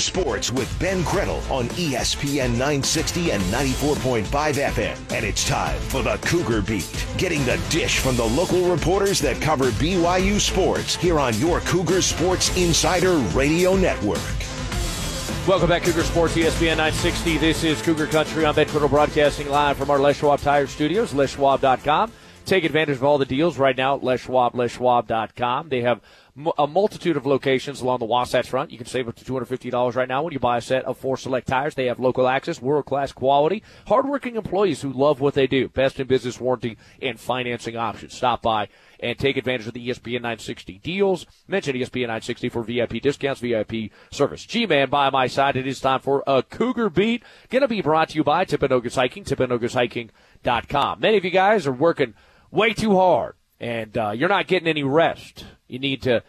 Sports with Ben Credle on ESPN 960 and 94.5 FM. And it's time for the Cougar Beat. Getting the dish from the local reporters that cover BYU sports here on your Cougar Sports Insider Radio Network. Welcome back, Cougar Sports, ESPN 960. This is Cougar Country. I'm Ben Credle, broadcasting live from our Les Schwab Tire Studios, leschwab.com. Take advantage of all the deals right now at Les Schwab, leschwab.com. They have a multitude of locations along the Wasatch Front. You can save up to $250 right now when you buy a set of 4 select tires. They have local access, world-class quality, hardworking employees who love what they do, best in business warranty and financing options. Stop by and take advantage of the ESPN 960 deals. Mention ESPN 960 for VIP discounts, VIP service. G-Man by my side. It is time for a Cougar Beat. Going to be brought to you by Timpanogos Hiking, timpanogoshiking.com. Many of you guys are working way too hard, and you're not getting any rest. You need to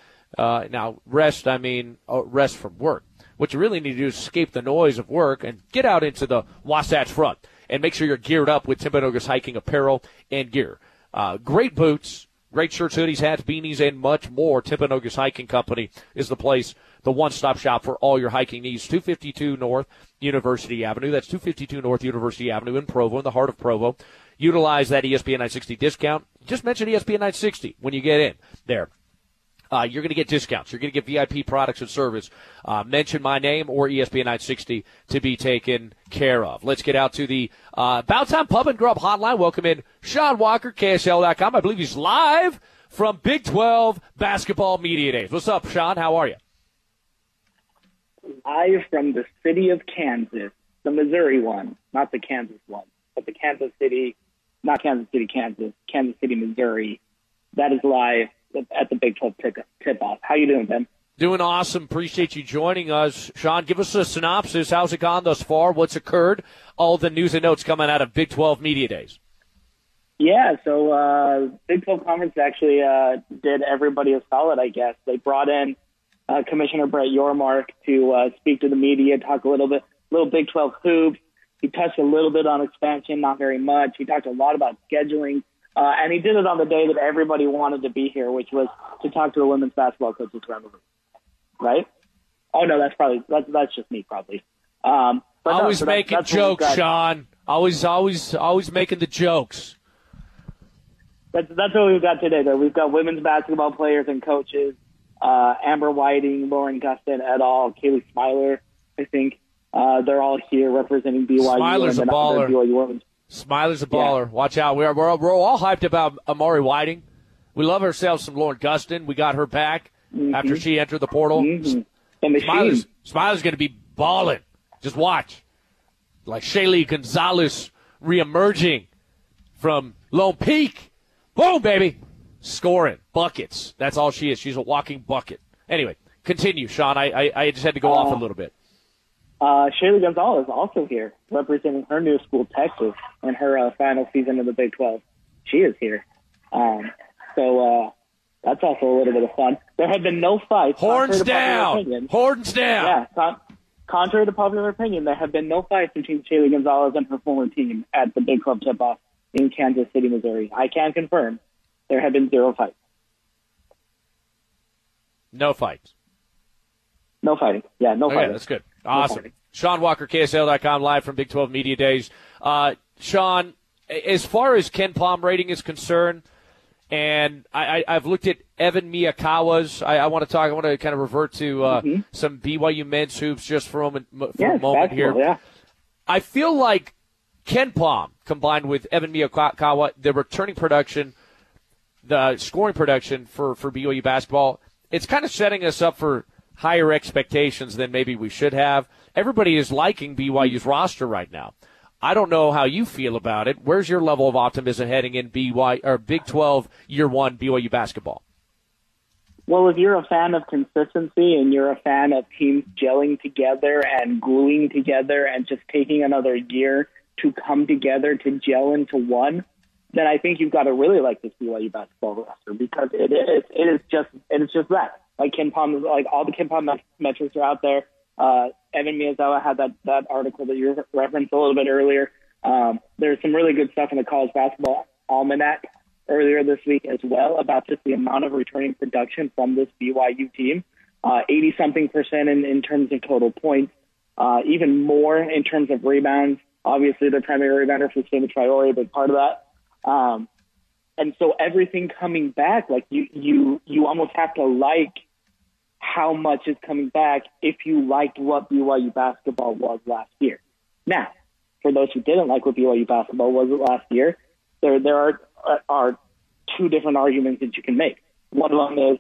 rest from work. What you really need to do is escape the noise of work and get out into the Wasatch Front and make sure you're geared up with Timpanogos Hiking apparel and gear. Great boots, great shirts, hoodies, hats, beanies, and much more. Timpanogos Hiking Company is the place, the one-stop shop for all your hiking needs. 252 North University Avenue. That's 252 North University Avenue in Provo, in the heart of Provo. Utilize that ESPN 960 discount. Just mention ESPN 960 when you get in there. You're going to get discounts. You're going to get VIP products and service. Mention my name or ESPN 960 to be taken care of. Let's get out to the About Time Pub and Grub hotline. Welcome in Sean Walker, KSL.com. I believe he's live from Big 12 Basketball Media Days. What's up, Sean? How are you? Live from the city of Kansas, the Missouri one, not the Kansas one, but the Kansas City, not Kansas City, Kansas, Kansas City, Missouri. That is live at the Big 12 tip-off. How you doing, Ben? Doing awesome. Appreciate you joining us. Sean, give us a synopsis. How's it gone thus far? What's occurred? All the news and notes coming out of Big 12 Media Days. Yeah, so Big 12 Conference actually did everybody a solid, I guess. They brought in Commissioner Brett Yormark to speak to the media, talk a little Big 12 hoops. He touched a little bit on expansion, not very much. He talked a lot about scheduling. And he did it on the day that everybody wanted to be here, which was to talk to the women's basketball coaches around the league, right? Oh, no, that's just me, probably. Making jokes, Sean. Always making the jokes. That's what we've got today, though. We've got women's basketball players and coaches, Amber Whiting, Lauren Gustin, et al., Kaylee Smiler, I think. They're all here representing BYU. Smiler's and a baller. BYU women's. Smiler's a baller. Yeah. Watch out. We're all hyped about Amari Whiting. We love ourselves some Lauren Gustin. We got her back after she entered the portal. And Smiler's going to be balling. Just watch. Like Shaylee Gonzalez reemerging from Lone Peak. Boom, baby. Scoring. Buckets. That's all she is. She's a walking bucket. Anyway, continue, Sean. I just had to go off a little bit. Shaylee Gonzalez also here, representing her new school, Texas, in her final season of the Big 12. She is here. So that's also a little bit of fun. There have been no fights. Horns down! Horns down! Yeah, contrary to popular opinion, there have been no fights between Shaylee Gonzalez and her former team at the Big 12 tip-off in Kansas City, Missouri. I can confirm there have been zero fights. No fights. No fighting. Yeah, no fighting. That's good. Awesome. Sean Walker, KSL.com, live from Big 12 Media Days. Sean, as far as KenPom rating is concerned, and I've looked at Evan Miyakawa's. I want to kind of revert to some BYU men's hoops just for a moment here. Yeah. I feel like KenPom combined with Evan Miyakawa, the returning production, the scoring production for BYU basketball, it's kind of setting us up for higher expectations than maybe we should have. Everybody is liking BYU's roster right now. I don't know how you feel about it. Where's your level of optimism heading in BYU or Big 12 year one BYU basketball? Well, if you're a fan of consistency and you're a fan of teams gelling together and gluing together and just taking another year to come together to gel into one, then I think you've got to really like this BYU basketball roster because it is just that. Like KenPom, like all the KenPom metrics are out there. Evan Miyakawa had that article that you referenced a little bit earlier. There's some really good stuff in the college basketball almanac earlier this week as well about just the amount of returning production from this BYU team. 80-something percent in terms of total points, even more in terms of rebounds. Obviously, their primary rebounder for Sammy Triori, a big part of that. And so everything coming back, like you almost have to like how much is coming back if you liked what BYU basketball was last year. Now, for those who didn't like what BYU basketball was last year, there are two different arguments that you can make. One of them is,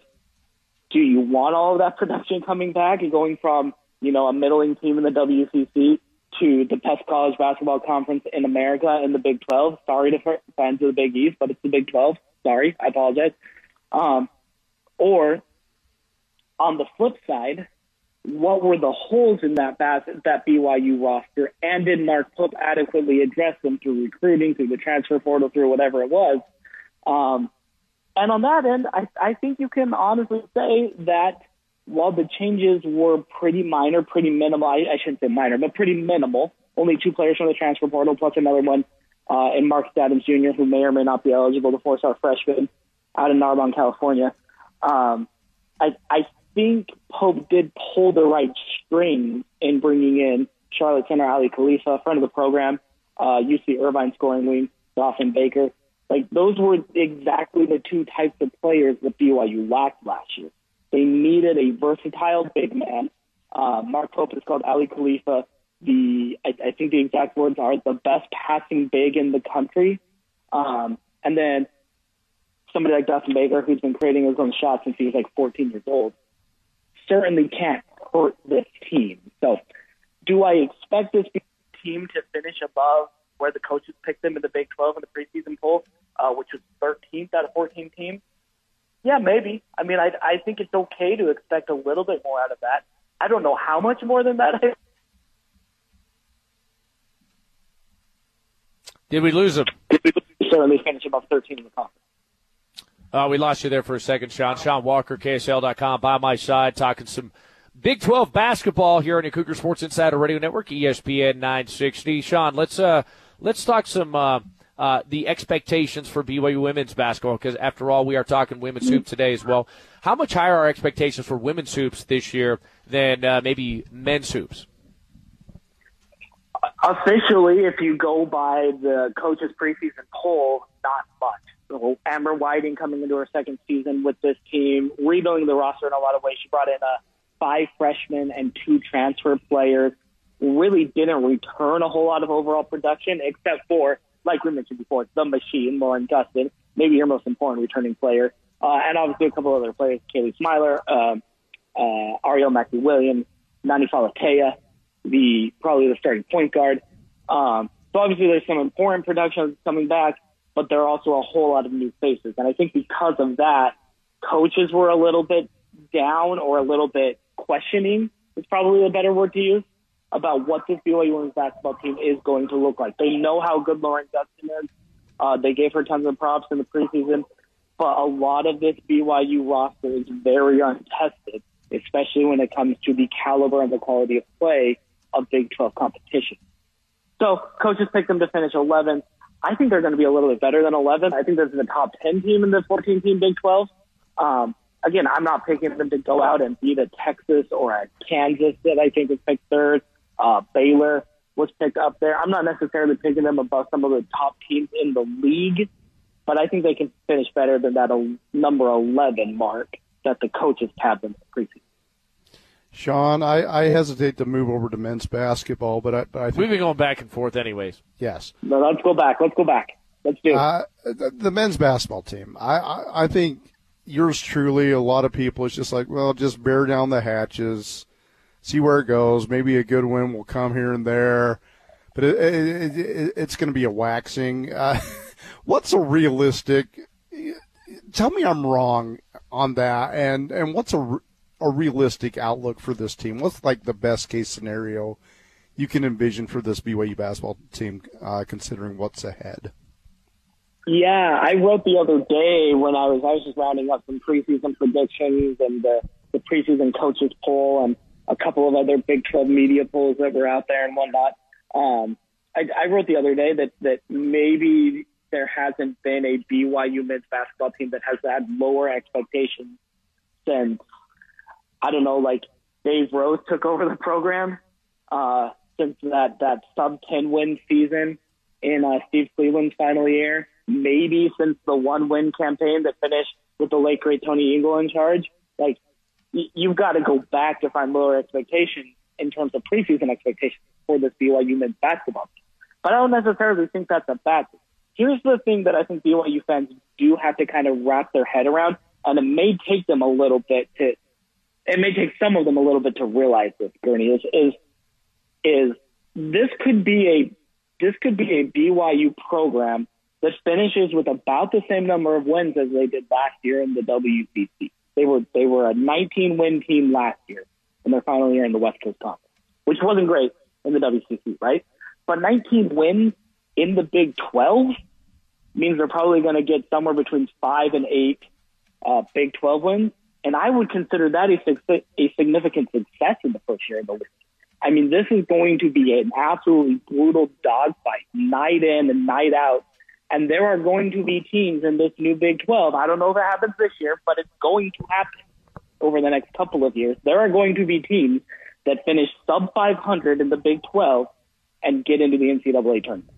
do you want all of that production coming back and going from, you know, a middling team in the WCC to the best college basketball conference in America in the Big 12? Sorry to fans of the Big East, but it's the Big 12. Sorry, I apologize. Or on the flip side, what were the holes in that BYU roster, and did Mark Pope adequately address them through recruiting, through the transfer portal, through whatever it was? And on that end, I think you can honestly say that while the changes were pretty minimal. Only two players from the transfer portal, plus another one in Marcus Adams Jr., who may or may not be eligible, the four-star freshman out in Narbonne, California. I think Pope did pull the right string in bringing in Charlotte Center, Ali Khalifa, friend of the program, UC Irvine scoring wing, Dawson Baker. Like, those were exactly the two types of players that BYU lacked last year. They needed a versatile big man. Mark Pope has called Ali Khalifa I think the exact words are the best passing big in the country. And then somebody like Dustin Baker, who's been creating his own shots since he was like 14 years old, certainly can't hurt this team. So do I expect this team to finish above where the coaches picked them in the Big 12 in the preseason poll, which was 13th out of 14 teams? Yeah, maybe. I mean, I think it's okay to expect a little bit more out of that. I don't know how much more than that. Did we lose him? Certainly finish above 13 in the conference. We lost you there for a second, Sean. Sean Walker, KSL.com, by my side, talking some Big 12 basketball here on the Cougar Sports Insider Radio Network, ESPN 960. Sean, let's talk some the expectations for BYU women's basketball, because after all, we are talking women's hoops today as well. How much higher are expectations for women's hoops this year than maybe men's hoops? Officially, if you go by the coaches' preseason poll, not much. So Amber Whiting coming into her second season with this team, rebuilding the roster in a lot of ways. She brought in 5 freshmen and 2 transfer players. Really didn't return a whole lot of overall production, except for, like we mentioned before, the machine, Lauren Gustin, maybe your most important returning player, and obviously a couple other players, Kaylee Smiler, Ariel Mackey-Williams, Nani Falatea, probably the starting point guard. So obviously there's some important production coming back, but there are also a whole lot of new faces. And I think because of that, coaches were a little bit down, or a little bit questioning is probably a better word to use, about what this BYU women's basketball team is going to look like. They know how good Lauren Gustin is. They gave her tons of props in the preseason, but a lot of this BYU roster is very untested, especially when it comes to the caliber and the quality of play of Big 12 competition. So coaches picked them to finish 11th. I think they're going to be a little bit better than 11th. I think this is a top 10 team in the 14-team Big 12. Again, I'm not picking them to go out and beat a Texas or a Kansas that I think was picked third. Baylor was picked up there. I'm not necessarily picking them above some of the top teams in the league, but I think they can finish better than that number 11 mark that the coaches have them in the preseason. Sean, I hesitate to move over to men's basketball, but I think we've been going back and forth anyways. Yes. No, let's go back. Let's do it. The men's basketball team, I think yours truly, a lot of people, it's just like, well, just bear down the hatches, see where it goes. Maybe a good win will come here and there, but it's going to be a waxing. What's a realistic – tell me I'm wrong on that, and what's a realistic outlook for this team? What's like the best-case scenario you can envision for this BYU basketball team considering what's ahead? Yeah, I wrote the other day when I was just rounding up some preseason predictions and the preseason coaches poll and a couple of other Big 12 media polls that were out there and whatnot. I wrote the other day that maybe there hasn't been a BYU men's basketball team that has had lower expectations since I don't know, like Dave Rose took over the program since that sub-10 win season in Steve Cleveland's final year, maybe since the one-win campaign that finished with the late, great Tony Engel in charge. Like, you've got to go back to find lower expectations in terms of preseason expectations for this BYU men's basketball team. But I don't necessarily think that's a bad thing. Here's the thing that I think BYU fans do have to kind of wrap their head around, and it may take them a little bit to – it may take some of them a little bit to realize this, Gurney, is this could be a BYU program that finishes with about the same number of wins as they did last year in the WCC. They were a 19-win team last year in their final year in the West Coast Conference, which wasn't great in the WCC, right? But 19 wins in the Big 12 means they're probably going to get somewhere between 5 and 8 Big 12 wins, and I would consider that a significant success in the first year in the league. I mean, this is going to be an absolutely brutal dogfight, night in and night out. And there are going to be teams in this new Big 12. I don't know if it happens this year, but it's going to happen over the next couple of years. There are going to be teams that finish sub-500 in the Big 12 and get into the NCAA tournament.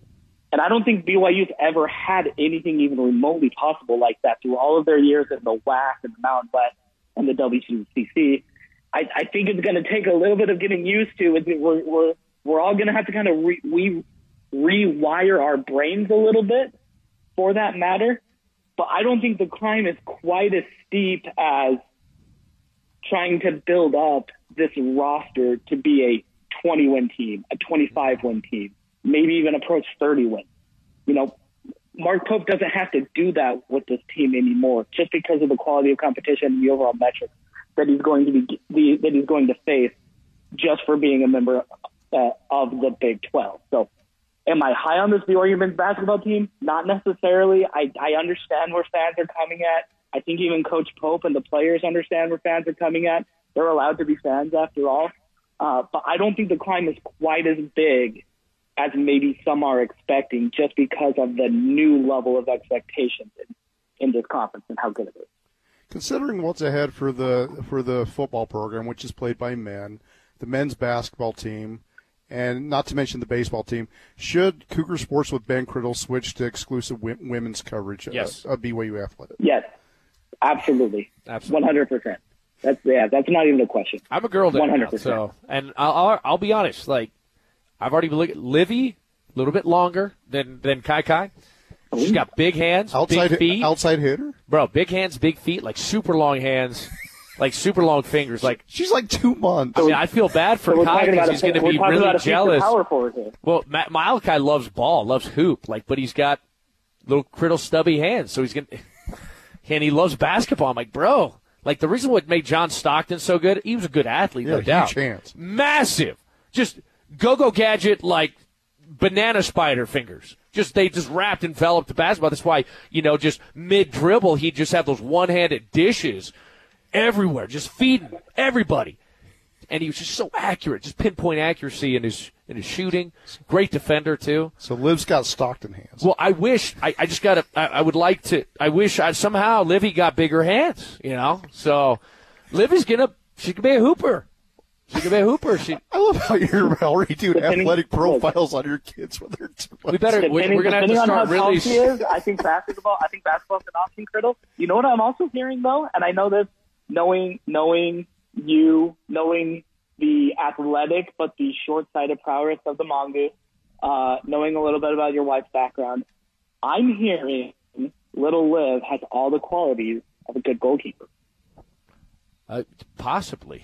And I don't think BYU's ever had anything even remotely possible like that through all of their years at the WAC and the Mountain West and the WCC. I think it's going to take a little bit of getting used to. We're all going to have to kind of rewire our brains a little bit, for that matter. But I don't think the climb is quite as steep as trying to build up this roster to be a 20-win team, a 25-win team, maybe even approach 30 wins. You know, Mark Pope doesn't have to do that with this team anymore, just because of the quality of competition and the overall metrics that he's going to be face just for being a member of the Big 12. So, am I high on this BYU men's basketball team? Not necessarily. I understand where fans are coming at. I think even Coach Pope and the players understand where fans are coming at. They're allowed to be fans after all. But I don't think the climb is quite as big as maybe some are expecting, just because of the new level of expectations in this conference and how good it is. Considering what's ahead for the football program, which is played by men, the men's basketball team, and not to mention the baseball team, should Cougar Sports with Ben Credle switch to exclusive women's coverage of BYU Athletics? Yes, absolutely, 100%. That's not even a question. I'm a girl dad, 100%. So, and I'll be honest, like I've already been looking at Livy, a little bit longer than Kai. She's got big hands, big feet. Outside hitter? Bro, big hands, big feet, like super long hands, like super long fingers. Like she's like 2 months. I mean, I feel bad for Kai because he's going to be really jealous. Well, Malachi loves ball, loves hoop, like, but he's got little criddle stubby hands, so he's going and he loves basketball. I'm like, bro, like the reason what made John Stockton so good, he was a good athlete, no doubt. Huge hands. Massive. Just go-go gadget, like banana spider fingers. They wrapped and enveloped the basketball. That's why, you know, just mid-dribble, he'd just have those one-handed dishes everywhere, just feeding everybody. And he was just so accurate, just pinpoint accuracy in his shooting. Great defender, too. So Liv's got Stockton hands. Well, I wish I just got to – I would like to – I wish I somehow Livy got bigger hands, you know. So Livy's going to – she could be a hooper. She could be a hooper. I love how you're already doing athletic profiles on your kids when they're too much. We're going to have to start really. I think basketball's an option, Credle. You know what I'm also hearing, though? And I know this, knowing the athletic but the short-sighted prowess of the Mongoose, knowing a little bit about your wife's background, I'm hearing little Liv has all the qualities of a good goalkeeper. Possibly,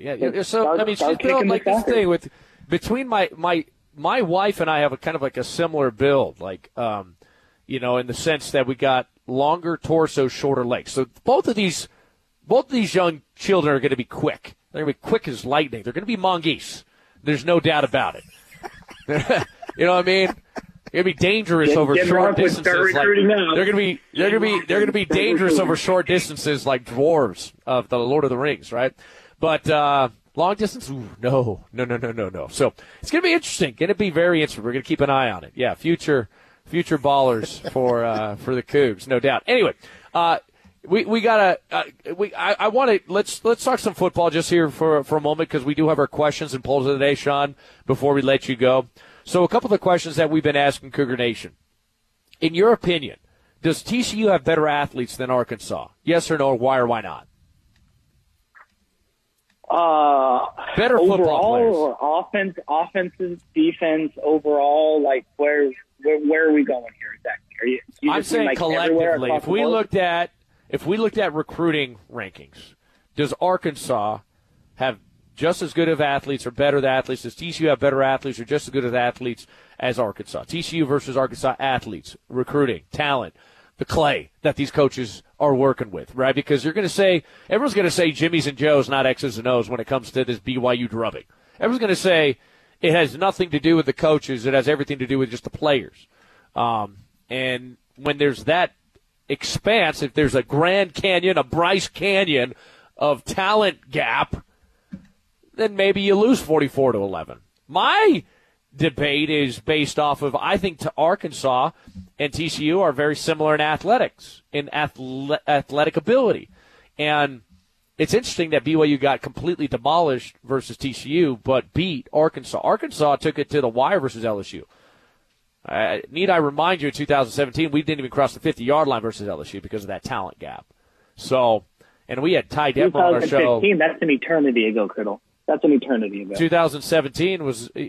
yeah. So I mean, she's built like this thing with between my wife and I have a kind of like a similar build, like you know, in the sense that we got longer torso, shorter legs. So both of these young children are going to be quick. They're going to be quick as lightning. They're going to be mongoose. There's no doubt about it. You know what I mean? They're going to be dangerous over short distances. Like, they're going to be dangerous over short distances, like dwarves of the Lord of the Rings, right? But long distance, ooh, no. So it's going to be interesting. Going to be very interesting. We're going to keep an eye on it. Yeah, future ballers for the Cougs, no doubt. Anyway, Let's talk some football just here for a moment, because we do have our questions and polls of the day, Sean, before we let you go. So a couple of the questions that we've been asking Cougar Nation. In your opinion, does TCU have better athletes than Arkansas? Yes or no, or why, or why not? Better overall, football players. Or offenses, defense, overall, like where are we going here exactly? I'm saying like collectively. If we looked at recruiting rankings, does Arkansas have just as good of athletes or better than athletes? Does TCU have better athletes or just as good of athletes as Arkansas? TCU versus Arkansas athletes, recruiting, talent, the clay that these coaches are working with, right? Because everyone's going to say Jimmy's and Joe's, not X's and O's when it comes to this BYU drubbing. Everyone's going to say it has nothing to do with the coaches. It has everything to do with just the players. And when there's that expanse, if there's a Grand Canyon, a Bryce Canyon of talent gap, then maybe you lose 44-11. My debate is based off of, I think, to Arkansas and TCU are very similar in athletics, in athletic ability. And it's interesting that BYU got completely demolished versus TCU but beat Arkansas. Arkansas took it to the wire versus LSU. Need I remind you, in 2017, we didn't even cross the 50-yard line versus LSU because of that talent gap. So, and we had Ty Detmer on our show. 2015, that's an eternity ago, Criddle. That's an eternity ago. 2017 was, I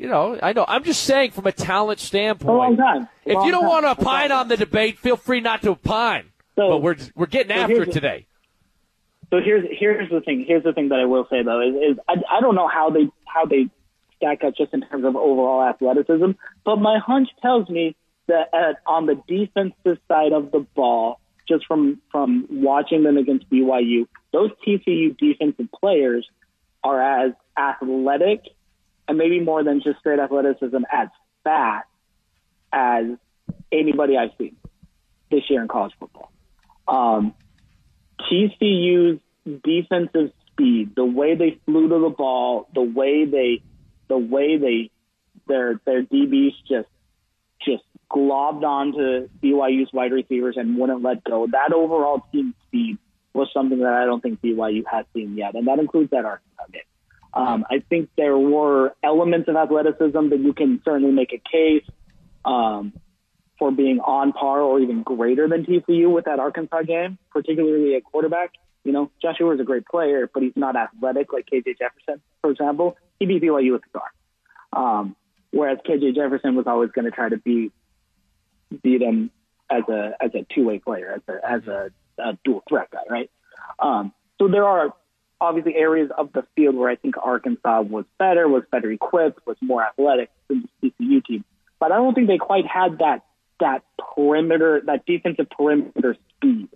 know. I'm just saying from a talent standpoint. A long time. If you don't want to opine on the debate, feel free not to opine. So, but we're getting after it today. So here's the thing. Here's the thing that I will say, though, is I don't know how they stack up just in terms of overall athleticism, but my hunch tells me that on the defensive side of the ball, just from watching them against BYU, those TCU defensive players are as athletic, and maybe more than just straight athleticism, as fast as anybody I've seen this year in college football. TCU's defensive speed, the way they flew to the ball, their DBs just globbed onto BYU's wide receivers and wouldn't let go. That overall team speed was something that I don't think BYU has seen yet, and that includes that Arkansas game. I think there were elements of athleticism that you can certainly make a case for being on par or even greater than TCU with that Arkansas game, particularly at quarterback. Joshua is a great player, but he's not athletic like KJ Jefferson, for example. He beat BYU with a star, whereas KJ Jefferson was always going to try to beat him as a two-way player, as a dual threat guy, right? So there are obviously areas of the field where I think Arkansas was better equipped, was more athletic than the TCU team. But I don't think they quite had that perimeter, that defensive perimeter speed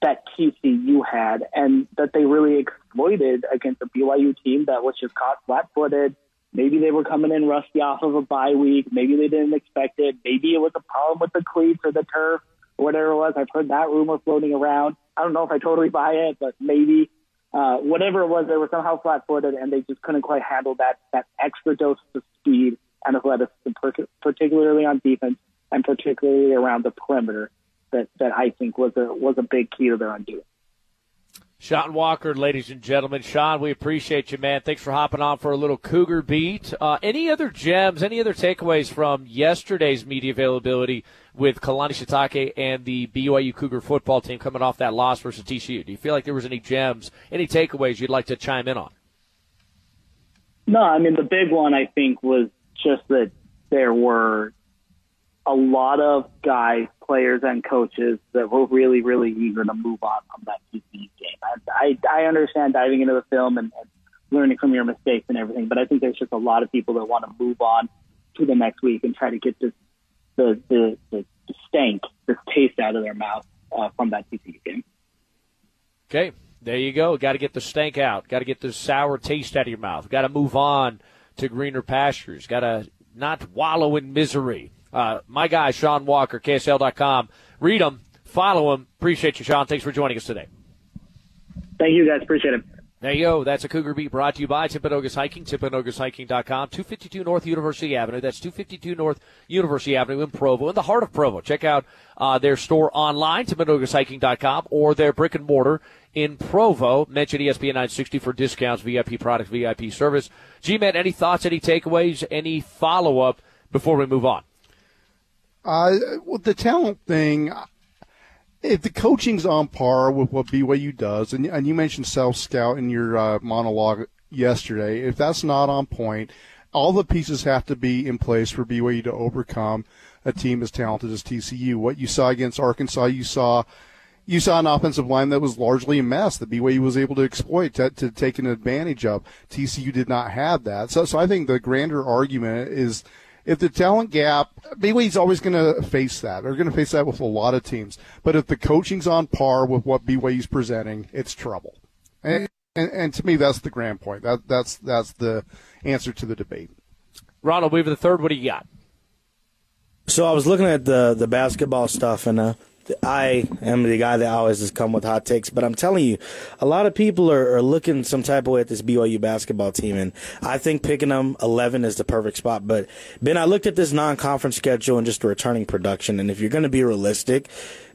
that TCU had, and that they really exploited against a BYU team that was just caught flat-footed. Maybe they were coming in rusty off of a bye week. Maybe they didn't expect it. Maybe it was a problem with the cleats or the turf, whatever it was. I've heard that rumor floating around. I don't know if I totally buy it, but maybe. Whatever it was, they were somehow flat-footed, and they just couldn't quite handle that extra dose of speed and athleticism, particularly on defense and particularly around the perimeter that I think was a big key to their undoing. Sean Walker, ladies and gentlemen. Sean, we appreciate you, man. Thanks for hopping on for a little Cougar Beat. Any other gems, any other takeaways from yesterday's media availability with Kalani Sitake and the BYU Cougar football team coming off that loss versus TCU? Do you feel like there was any gems, any takeaways you'd like to chime in on? No, I mean, the big one, I think, was just that there were a lot of guys, players and coaches, that were really, really eager to move on from that TCU game. I understand diving into the film and learning from your mistakes and everything, but I think there's just a lot of people that want to move on to the next week and try to get the stank, this taste out of their mouth from that TCU game. Okay, there you go. Got to get the stank out. Got to get the sour taste out of your mouth. Got to move on to greener pastures. Got to not wallow in misery. My guy, Sean Walker, KSL.com. Read him, follow him. Appreciate you, Sean. Thanks for joining us today. Thank you, guys. Appreciate it. There you go. That's a Cougar Beat brought to you by Timpanogos Hiking, TimpanogosHiking.com, 252 North University Avenue. That's 252 North University Avenue in Provo, in the heart of Provo. Check out their store online, TimpanogosHiking.com, or their brick and mortar in Provo. Mention ESPN 960 for discounts, VIP products, VIP service. G-Man, any thoughts, any takeaways, any follow-up before we move on? Well, the talent thing, if the coaching's on par with what BYU does, and you mentioned self-scout in your monologue yesterday, if that's not on point, all the pieces have to be in place for BYU to overcome a team as talented as TCU. What you saw against Arkansas, you saw an offensive line that was largely a mess that BYU was able to exploit, to take an advantage of. TCU did not have that. So I think the grander argument is, if the talent gap, BYU's always going to face that. They're going to face that with a lot of teams. But if the coaching's on par with what BYU's presenting, it's trouble. And to me, that's the grand point. That's the answer to the debate. Ronald Weaver the third, what do you got? So I was looking at the basketball stuff, and I am the guy that always has come with hot takes, but I'm telling you, a lot of people are looking some type of way at this BYU basketball team, and I think picking them 11 is the perfect spot. But, Ben, I looked at this non-conference schedule and just the returning production, and if you're going to be realistic,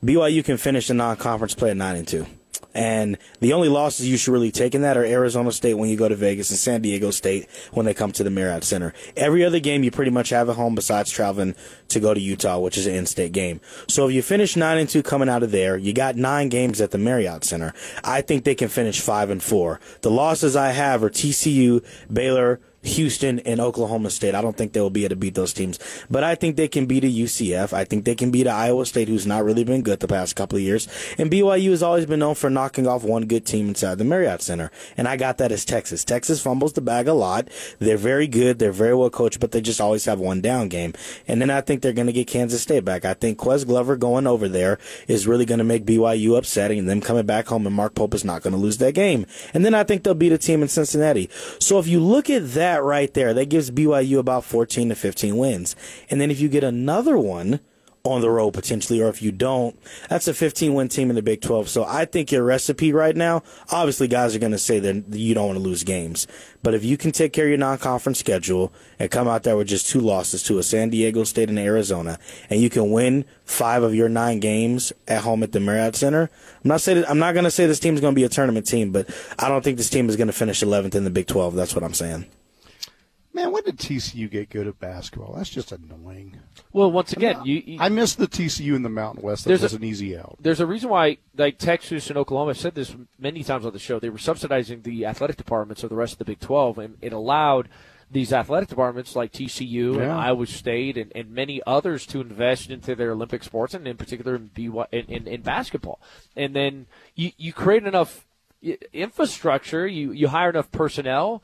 BYU can finish the non-conference play at 9-2. And the only losses you should really take in that are Arizona State when you go to Vegas and San Diego State when they come to the Marriott Center. Every other game you pretty much have at home besides traveling to go to Utah, which is an in-state game. So if you finish 9-2 coming out of there, you got 9 games at the Marriott Center. I think they can finish 5-4. The losses I have are TCU, Baylor, Houston, and Oklahoma State. I don't think they will be able to beat those teams. But I think they can beat a UCF. I think they can beat a Iowa State, who's not really been good the past couple of years. And BYU has always been known for knocking off one good team inside the Marriott Center. And I got that as Texas. Texas fumbles the bag a lot. They're very good. They're very well coached, but they just always have one down game. And then I think they're going to get Kansas State back. I think Quez Glover going over there is really going to make BYU upsetting, and them coming back home, and Mark Pope is not going to lose that game. And then I think they'll beat a team in Cincinnati. So if you look at that right there, that gives BYU about 14 to 15 wins. And then if you get another one on the road potentially, or if you don't, that's a 15-win team in the Big 12. So I think your recipe right now, obviously guys are going to say that you don't want to lose games. But if you can take care of your non-conference schedule and come out there with just 2 losses to a San Diego State and Arizona, and you can win 5 of your 9 games at home at the Marriott Center, I'm not going to say this team is going to be a tournament team, but I don't think this team is going to finish 11th in the Big 12. That's what I'm saying. Man, when did TCU get good at basketball? That's just annoying. Well, once again, I miss the TCU in the Mountain West. That was an easy out. There's a reason why, like Texas and Oklahoma, I've said this many times on the show, they were subsidizing the athletic departments of the rest of the Big 12, and it allowed these athletic departments like TCU and Iowa State and many others to invest into their Olympic sports, and in particular in basketball. And then you create enough infrastructure, you hire enough personnel,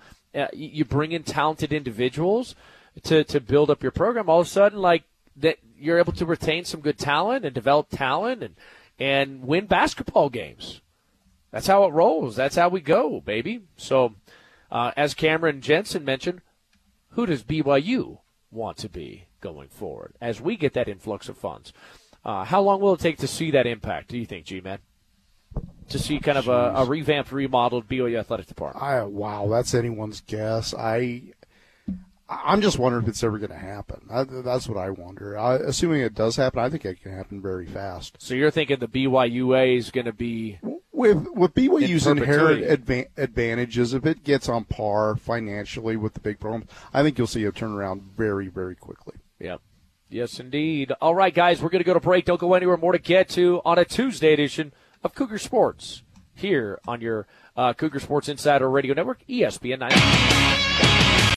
you bring in talented individuals to build up your program. All of a sudden, like that, you're able to retain some good talent and develop talent and win basketball games. That's how it rolls. That's how we go, baby. So, as Cameron Jensen mentioned, who does BYU want to be going forward as we get that influx of funds? How long will it take to see that impact, do you think, G-Man? To see kind of a revamped, remodeled BYU athletic department. Wow, that's anyone's guess. I'm just wondering if it's ever going to happen. That's what I wonder. Assuming it does happen, I think it can happen very fast. So you're thinking the BYUA is going to be with BYU's inherent advantages. If it gets on par financially with the big problems, I think you'll see a turnaround very, very quickly. Yeah. Yes, indeed. All right, guys, we're going to go to break. Don't go anywhere. More to get to on a Tuesday edition of Cougar Sports, here on your Cougar Sports Insider Radio Network, ESPN 9.